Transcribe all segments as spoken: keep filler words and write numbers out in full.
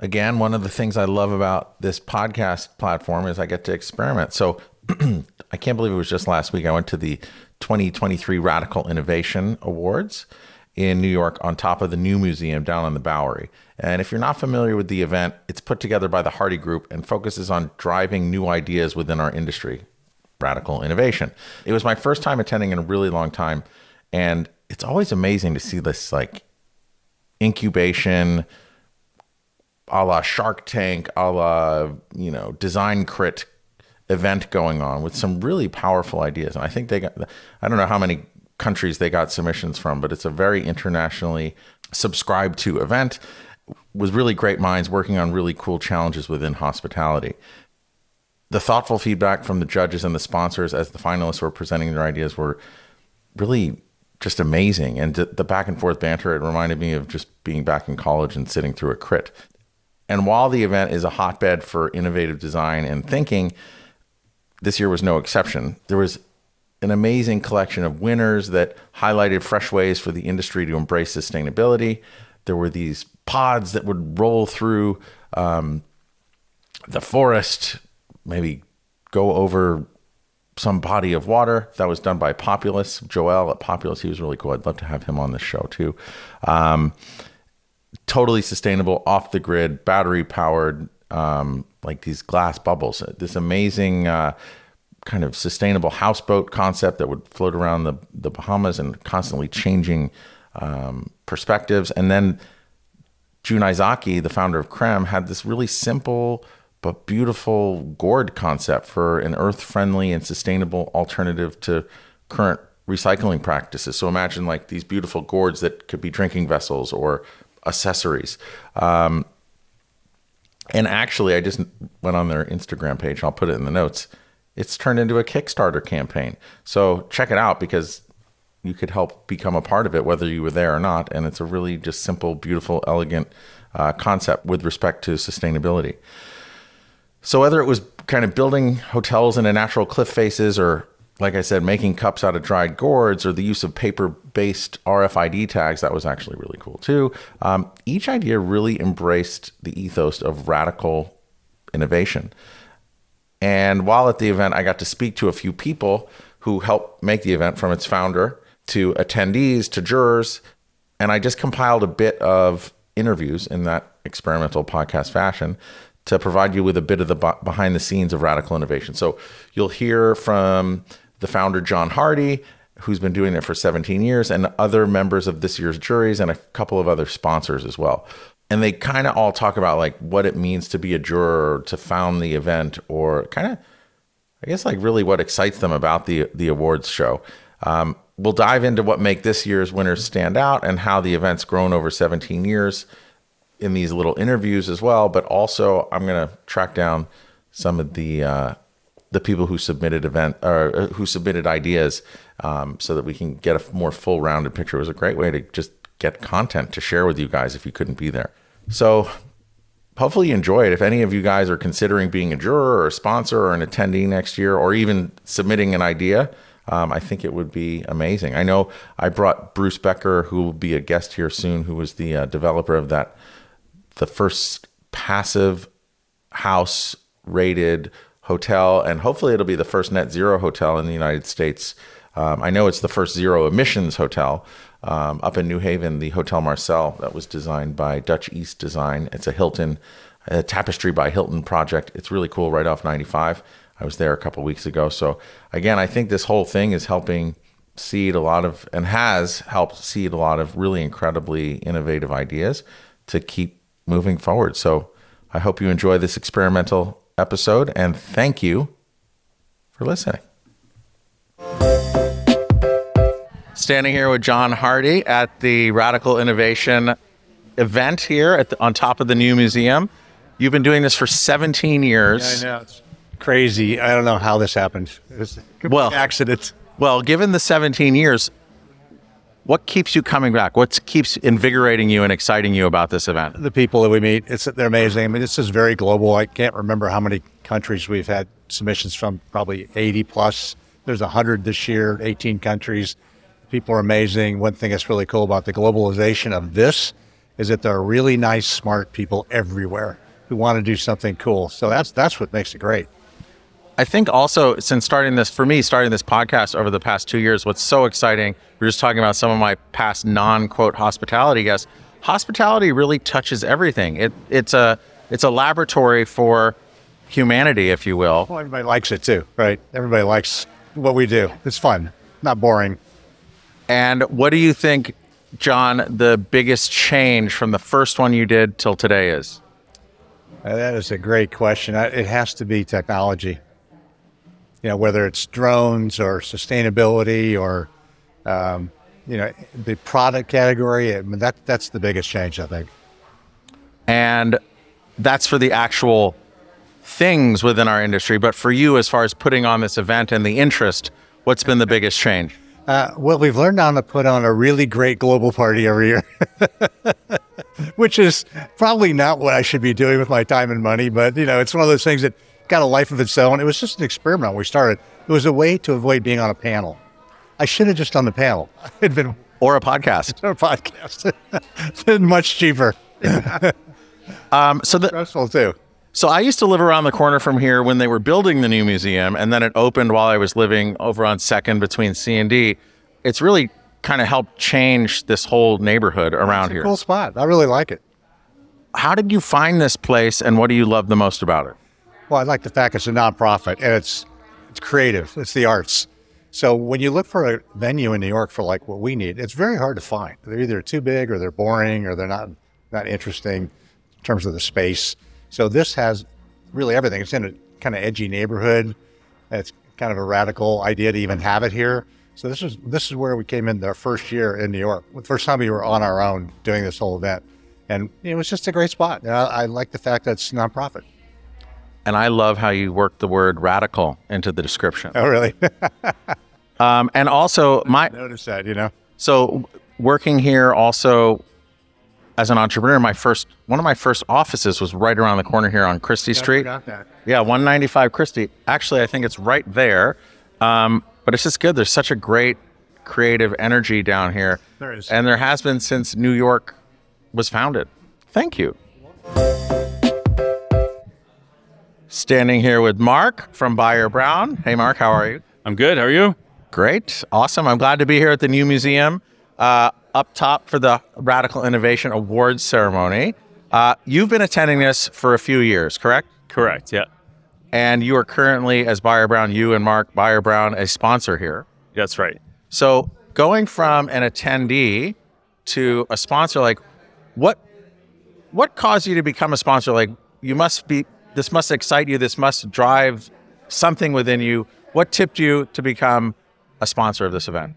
Again, one of the things I love about this podcast platform is I get to experiment. So I can't believe it was just last week. I went to the twenty twenty-three Radical Innovation Awards in New York on top of the New Museum down on the Bowery. And if you're not familiar with the event, it's put together by the Hardy Group and focuses on driving new ideas within our industry, radical innovation. It was my first time attending in a really long time. And it's always amazing to see this like incubation, a la Shark Tank, a la, you know, Design Crit event going on with some really powerful ideas. And I think they got, I don't know how many countries they got submissions from, but it's a very internationally subscribed to event with really great minds working on really cool challenges within hospitality. The thoughtful feedback from the judges and the sponsors as the finalists were presenting their ideas were really just amazing. And the back and forth banter, it reminded me of just being back in college and sitting through a crit. And while the event is a hotbed for innovative design and thinking, this year was no exception. There was an amazing collection of winners that highlighted fresh ways for the industry to embrace sustainability. There were these pods that would roll through um, the forest, maybe go over some body of water. That was done by Populous, Joel at Populous. He was really cool. I'd love to have him on the show too. Um, Totally sustainable, off the grid, battery powered, um, like these glass bubbles. This amazing uh, kind of sustainable houseboat concept that would float around the, the Bahamas and constantly changing um, perspectives. And then June Izaki, the founder of C R E M, had this really simple but beautiful gourd concept for an earth-friendly and sustainable alternative to current recycling practices. So imagine like these beautiful gourds that could be drinking vessels or accessories. Um, and actually, I just went on their Instagram page. I'll put it in the notes. It's turned into a Kickstarter campaign. So check it out because you could help become a part of it, whether you were there or not. And it's a really just simple, beautiful, elegant uh, concept with respect to sustainability. So whether it was kind of building hotels into natural cliff faces or, like I said, making cups out of dried gourds or the use of paper-based R F I D tags, that was actually really cool too. Um, each idea really embraced the ethos of radical innovation. And while at the event, I got to speak to a few people who helped make the event, from its founder to attendees to jurors. And I just compiled a bit of interviews in that experimental podcast fashion to provide you with a bit of the behind the scenes of radical innovation. So you'll hear from the founder, John Hardy, who's been doing it for seventeen years, and other members of this year's juries and a couple of other sponsors as well. And they kind of all talk about like what it means to be a juror, to found the event, or kind of, I guess, like really what excites them about the, the awards show. Um, we'll dive into what make this year's winners stand out and how the event's grown over seventeen years in these little interviews as well. But also I'm going to track down some of the, uh, the people who submitted event or who submitted ideas um, so that we can get a more full rounded picture. It was a great way to just get content to share with you guys if you couldn't be there. So hopefully you enjoy it. If any of you guys are considering being a juror or a sponsor or an attendee next year, or even submitting an idea, um, I think it would be amazing. I know I brought Bruce Becker, who will be a guest here soon, who was the uh, developer of that, the first passive house rated hotel, and hopefully it'll be the first net zero hotel in the United States. Um, I know it's the first zero emissions hotel um, up in New Haven, the Hotel Marcel, that was designed by Dutch East Design. It's a Hilton, a Tapestry by Hilton project. It's really cool, right off ninety-five. I was there a couple weeks ago. So again, I think this whole thing is helping seed a lot of, and has helped seed a lot of really incredibly innovative ideas to keep moving forward. So I hope you enjoy this experimental episode, and thank you for listening. Standing here with John Hardy at the Radical Innovation event here at the, on top of the New Museum. You've been doing this for seventeen years. Yeah, I know. It's crazy. I don't know how this happened. It was a well, accident. Well, given the seventeen years, what keeps you coming back? What keeps invigorating you and exciting you about this event? The people that we meet, it's they're amazing. I mean, this is very global. I can't remember how many countries we've had submissions from, probably eighty plus. There's one hundred this year, eighteen countries. People are amazing. One thing that's really cool about the globalization of this is that there are really nice, smart people everywhere who want to do something cool. So that's that's what makes it great. I think also, since starting this, for me, starting this podcast over the past two years, what's so exciting, we were just talking about some of my past non-quote hospitality guests. Hospitality really touches everything. It it's a it's a laboratory for humanity, if you will. Well, everybody likes it too, right? Everybody likes what we do. It's fun, not boring. And what do you think, John, the biggest change from the first one you did till today is? Uh, that is a great question. I, it has to be technology. You know, whether it's drones or sustainability or, um, you know, the product category, I mean, that that's the biggest change, I think. And that's for the actual things within our industry. But for you, as far as putting on this event and the interest, what's been the biggest change? Uh, well, we've learned how to put on a really great global party every year, which is probably not what I should be doing with my time and money. But, you know, it's one of those things that got a life of its own. It was just an experiment we started. It was a way to avoid being on a panel. I should have just done the panel. It'd been or a podcast. Or a podcast. It's been much cheaper. um, so the, stressful too. So I used to live around the corner from here when they were building the new museum, and then it opened while I was living over on Second between C and D. It's really kind of helped change this whole neighborhood around it's a here. Cool spot. I really like it. How did you find this place, and what do you love the most about it? Well, I like the fact it's a nonprofit and it's it's creative, it's the arts. So when you look for a venue in New York for like what we need, it's very hard to find. They're either too big or they're boring or they're not not interesting in terms of the space. So this has really everything. It's in a kind of edgy neighborhood. It's kind of a radical idea to even have it here. So this is this is where we came in our first year in New York. The first time we were on our own doing this whole event. And it was just a great spot. And I, I like the fact that it's nonprofit. And I love how you work the word radical into the description. Oh, really? um, and also my- I noticed that, you know? So working here also as an entrepreneur, my first, one of my first offices was right around the corner here on Christie yeah, Street. I forgot that. Yeah, one ninety-five Christie. Actually, I think it's right there. Um, but it's just good. There's such a great creative energy down here. There is. And there has been since New York was founded. Thank you. Standing here with Mark from Beyer Brown. Hey, Mark, how are you? I'm good. How are you? Great. Awesome. I'm glad to be here at the New Museum, uh, up top for the Radical Innovation Awards ceremony. Uh, you've been attending this for a few years, correct? Correct, yeah. And you are currently, as Beyer Brown, you and Mark Beyer Brown, a sponsor here. That's right. So going from an attendee to a sponsor, like, what, what caused you to become a sponsor? Like, you must be... This must excite you. This must drive something within you. What tipped you to become a sponsor of this event?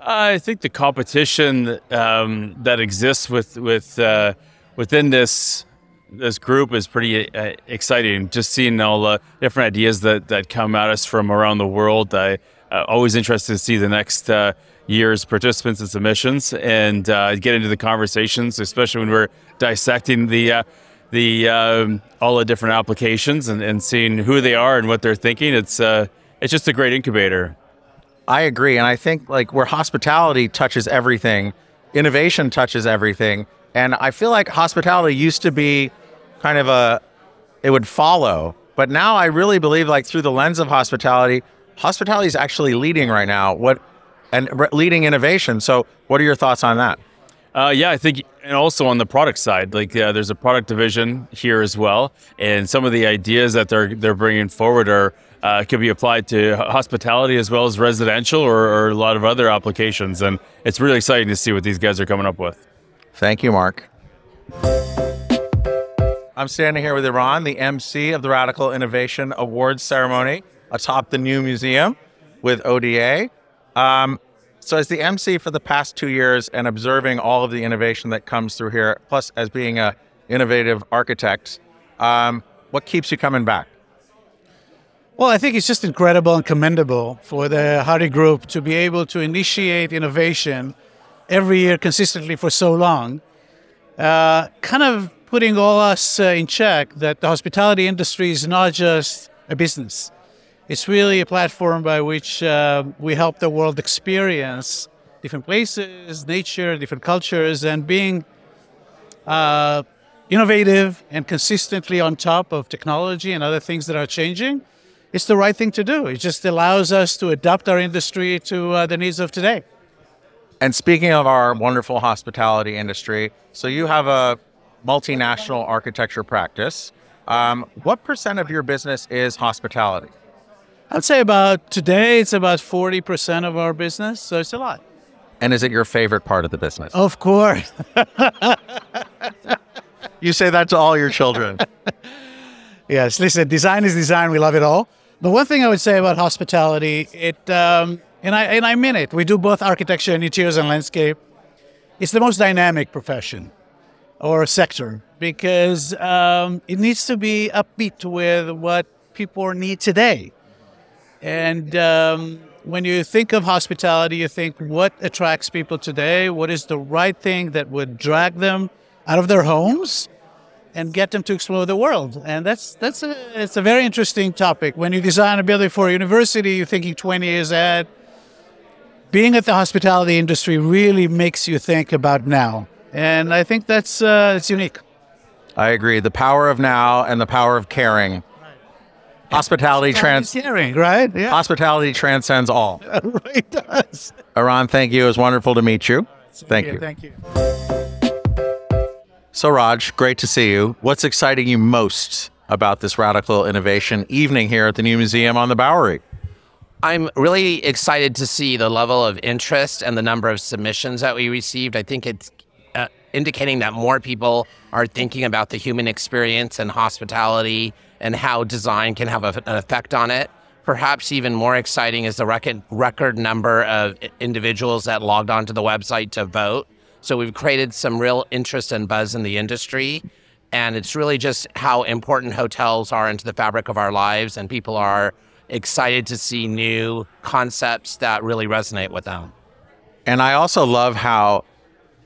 I think the competition um, that exists with with uh, within this this group is pretty uh, exciting. Just seeing all the different ideas that, that come at us from around the world. I uh, always interested to see the next uh, year's participants and submissions and uh, get into the conversations, especially when we're dissecting the. Uh, The um, all the different applications and, and seeing who they are and what they're thinking. It's uh, it's just a great incubator. I agree. And I think like where hospitality touches everything, innovation touches everything. And I feel like hospitality used to be kind of a, it would follow. But now I really believe like through the lens of hospitality, hospitality is actually leading right now what and re- leading innovation. So what are your thoughts on that? Uh, yeah, I think, and also on the product side, like uh, there's a product division here as well, and some of the ideas that they're they're bringing forward are uh, could be applied to hospitality as well as residential or, or a lot of other applications, and it's really exciting to see what these guys are coming up with. Thank you, Mark. I'm standing here with Iran, the M C of the Radical Innovation Awards ceremony atop the New Museum with O D A. Um, So as the M C for the past two years and observing all of the innovation that comes through here, plus as being an innovative architect, um, what keeps you coming back? Well, I think it's just incredible and commendable for the Hardy Group to be able to initiate innovation every year consistently for so long, uh, kind of putting all us uh, in check that the hospitality industry is not just a business. It's really a platform by which uh, we help the world experience different places, nature, different cultures, and being uh, innovative and consistently on top of technology and other things that are changing. It's the right thing to do. It just allows us to adapt our industry to uh, the needs of today. And speaking of our wonderful hospitality industry, so you have a multinational architecture practice. Um, what percent of your business is hospitality? I'd say about today, it's about forty percent of our business, so it's a lot. And is it your favorite part of the business? Of course. You say that to all your children. Yes, listen, design is design. We love it all. The one thing I would say about hospitality, it um, and I and I mean it, we do both architecture and interiors and landscape. It's the most dynamic profession or sector because um, it needs to be upbeat with what people need today. And um, when you think of hospitality, you think what attracts people today? What is the right thing that would drag them out of their homes and get them to explore the world? And that's that's a, it's a very interesting topic. When you design a building for a university, you're thinking twenty years ahead. Being at the hospitality industry really makes you think about now. And I think that's uh, it's unique. I agree. The power of now and the power of caring. Hospitality trans- hearing, right? Yeah. Hospitality transcends all. It really does. Aran, thank you. It was wonderful to meet you. Thank you. Thank you. So Raj, great to see you. What's exciting you most about this Radical Innovation evening here at the New Museum on the Bowery? I'm really excited to see the level of interest and the number of submissions that we received. I think it's uh, indicating that more people are thinking about the human experience and hospitality and how design can have a, an effect on it. Perhaps even more exciting is the record, record number of individuals that logged onto the website to vote. So we've created some real interest and buzz in the industry. And it's really just how important hotels are into the fabric of our lives, and people are excited to see new concepts that really resonate with them. And I also love how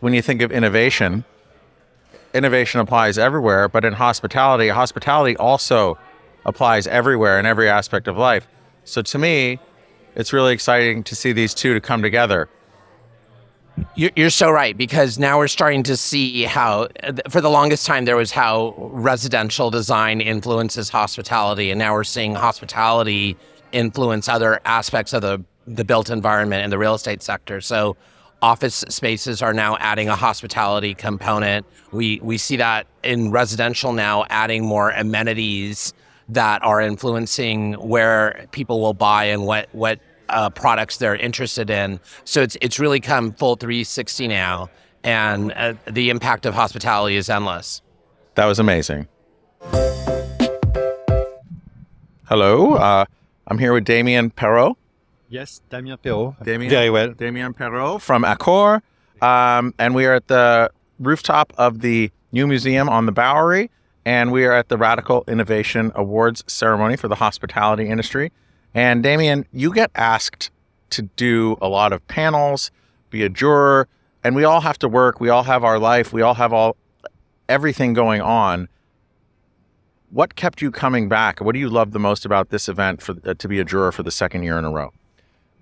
when you think of innovation, Innovation applies everywhere, but in hospitality, hospitality also applies everywhere in every aspect of life. So to me, it's really exciting to see these two to come together. You're so right, because now we're starting to see how, for the longest time, there was how residential design influences hospitality, and now we're seeing hospitality influence other aspects of the, the built environment and the real estate sector. So office spaces are now adding a hospitality component. We we see that in residential now, adding more amenities that are influencing where people will buy and what what uh, products they're interested in. So it's it's really come full three sixty now, and uh, the impact of hospitality is endless. That was amazing. Hello, uh, I'm here with Damien Perrot. Yes, Damien Perrot. Damien, Very well. Damien Perrot from Accor. Um, and we are at the rooftop of the New Museum on the Bowery. And we are at the Radical Innovation Awards ceremony for the hospitality industry. And Damien, you get asked to do a lot of panels, be a juror, and we all have to work. We all have our life. We all have all everything going on. What kept you coming back? What do you love the most about this event for, uh, to be a juror for the second year in a row?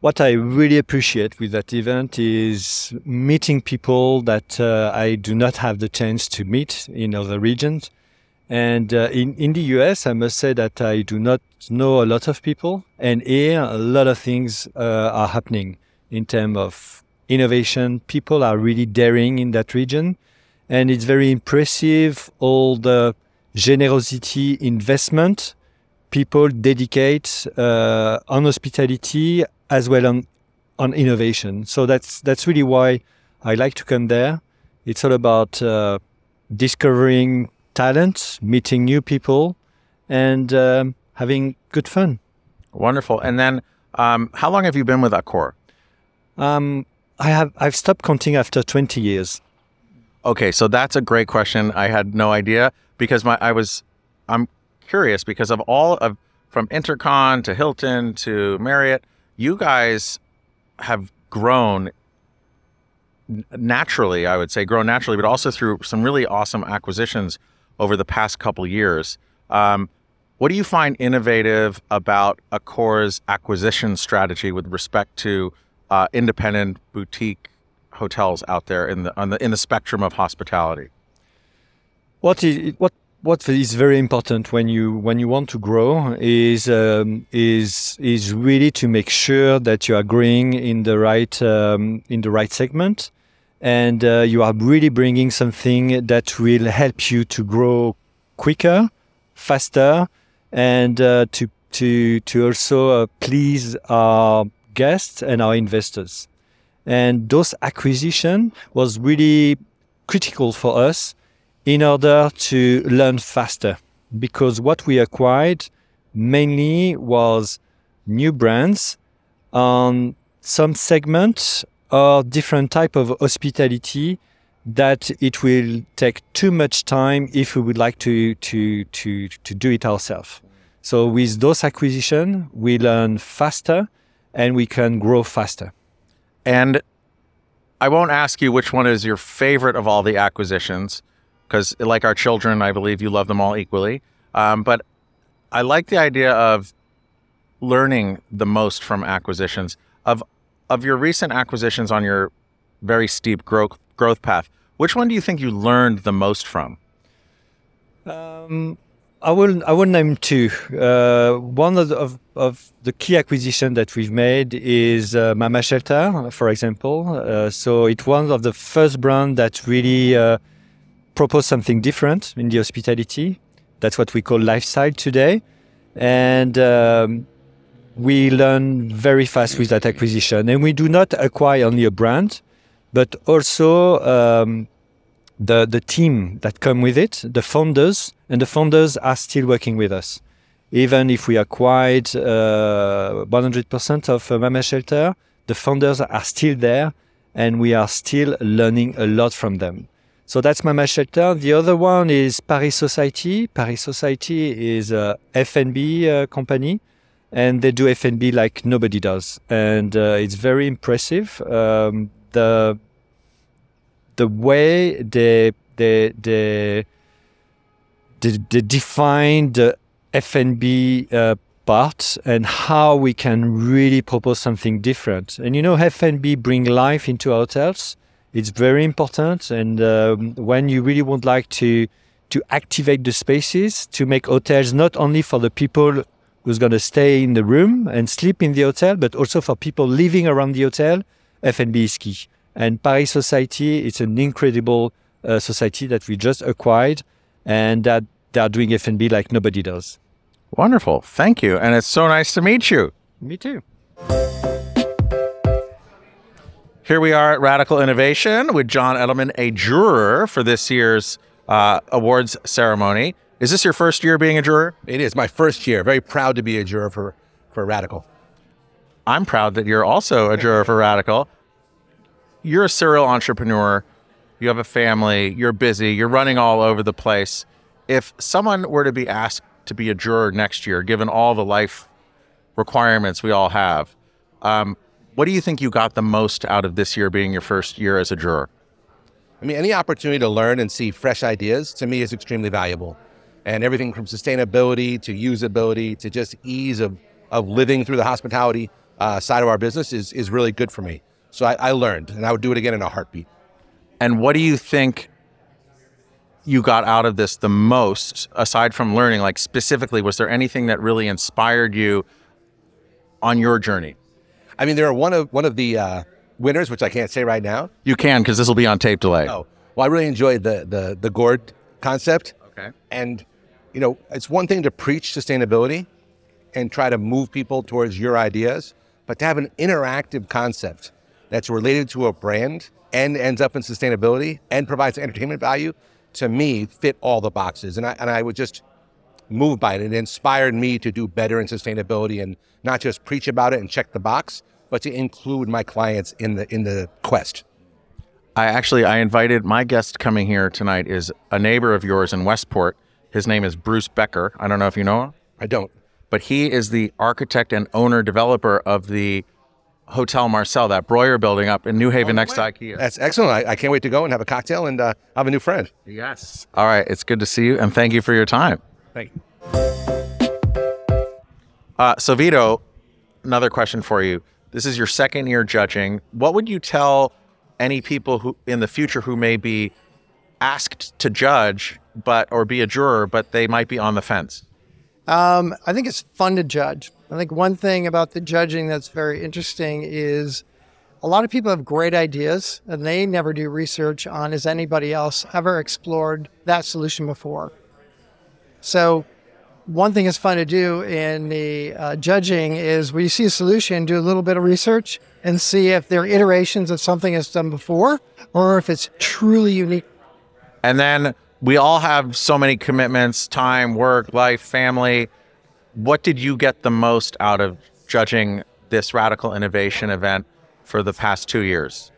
What I really appreciate with that event is meeting people that uh, I do not have the chance to meet in other regions. And uh, in, in the U S, I must say that I do not know a lot of people. And here, a lot of things uh, are happening in terms of innovation. People are really daring in that region. And it's very impressive, all the generosity, investment, people dedicate uh, on hospitality as well on on innovation. So that's that's really why I like to come there. It's all about uh, discovering talent, meeting new people, and um, having good fun. Wonderful. And then, um, how long have you been with Accor? Um, I have I've stopped counting after twenty years. Okay, so that's a great question. I had no idea because my I was I'm curious because of all of from Intercon to Hilton to Marriott, you guys have grown naturally, I would say, grown naturally, but also through some really awesome acquisitions over the past couple of years. Um, what do you find innovative about Accor's acquisition strategy with respect to uh, independent boutique hotels out there in the on the in the spectrum of hospitality? What is what what is very important when you when you want to grow is um, is is really to make sure that you are growing in the right um, in the right segment, and uh, you are really bringing something that will help you to grow quicker, faster, and uh, to to to also uh, please our guests and our investors. And those acquisition was really critical for us in order to learn faster, because what we acquired mainly was new brands on some segment or different type of hospitality that it will take too much time if we would like to to to, to do it ourselves. So with those acquisition, we learn faster and we can grow faster. And I won't ask you which one is your favorite of all the acquisitions, because like our children, I believe you love them all equally. Um, but I like the idea of learning the most from acquisitions. Of of your recent acquisitions on your very steep growth growth path, which one do you think you learned the most from? Um, I will I will name two. Uh, one of the, of, of the key acquisition that we've made is uh, Mama Shelter, for example. Uh, so it was one of the first brand that really uh, proposed something different in the hospitality. That's what we call lifestyle today, and um, we learned very fast with that acquisition. And we do not acquire only a brand, but also um, the the team that come with it, the founders. And the founders are still working with us. Even if we acquired uh, one hundred percent of Mama Shelter, the founders are still there and we are still learning a lot from them. So that's Mama Shelter. The other one is Paris Society. Paris Society is a F and B uh, company, and they do F and B like nobody does. And uh, it's very impressive. Um, the, the way they... they, they They, they define the F and B uh, part and how we can really propose something different. And you know, F and B bring life into our hotels. It's very important. And um, when you really would like to to activate the spaces, to make hotels not only for the people who's going to stay in the room and sleep in the hotel, but also for people living around the hotel, F and B is key. And Paris Society, it's an incredible uh, society that we just acquired, and that they are doing F and B like nobody does. Wonderful. Thank you. And it's so nice to meet you. Me too. Here we are at Radical Innovation with John Edelman, a juror for this year's uh, awards ceremony. Is this your first year being a juror? It is my first year. Very proud to be a juror for, for Radical. I'm proud that you're also a juror for Radical. You're a serial entrepreneur. You have a family, you're busy, you're running all over the place. If someone were to be asked to be a juror next year, given all the life requirements we all have, um, what do you think you got the most out of this year being your first year as a juror? I mean, any opportunity to learn and see fresh ideas, to me, is extremely valuable. And everything from sustainability to usability to just ease of, of living through the hospitality uh, side of our business is, is really good for me. So I, I learned, and I would do it again in a heartbeat. And what do you think you got out of this the most, aside from learning? Like specifically, was there anything that really inspired you on your journey? I mean, there are one of one of the uh, winners, which I can't say right now. You can, because this will be on tape delay. Oh, well, I really enjoyed the the the gourd concept. Okay. And you know, it's one thing to preach sustainability and try to move people towards your ideas, but to have an interactive concept that's related to a brand and ends up in sustainability and provides entertainment value, to me, fit all the boxes. And I and I was just moved by it. It inspired me to do better in sustainability and not just preach about it and check the box, but to include my clients in the in the quest. I actually, I invited, my guest coming here tonight is a neighbor of yours in Westport. His name is Bruce Becker. I don't know if you know him. I don't. but he is the architect and owner developer of the Hotel Marcel, that Breuer building up in New Haven oh, next way. to IKEA. That's excellent. I, I can't wait to go and have a cocktail and uh, have a new friend. Yes. All right. It's good to see you, and thank you for your time. Thank you. Uh, so Vito, another question for you. This is your second year judging. What would you tell any people who in the future who may be asked to judge but or be a juror, but they might be on the fence? Um, I think it's fun to judge. I think one thing about the judging that's very interesting is a lot of people have great ideas and they never do research on has anybody else ever explored that solution before. So one thing that's fun to do in the uh, judging is when you see a solution, do a little bit of research and see if there are iterations of something that's done before or if it's truly unique. And then we all have so many commitments, time, work, life, family. What did you get the most out of judging this Radical Innovation event for the past two years?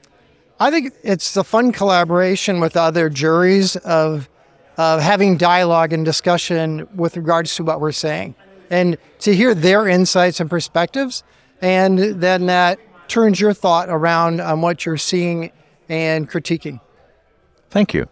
I think it's the fun collaboration with other juries of of having dialogue and discussion with regards to what we're saying and to hear their insights and perspectives. And then that turns your thought around on what you're seeing and critiquing. Thank you.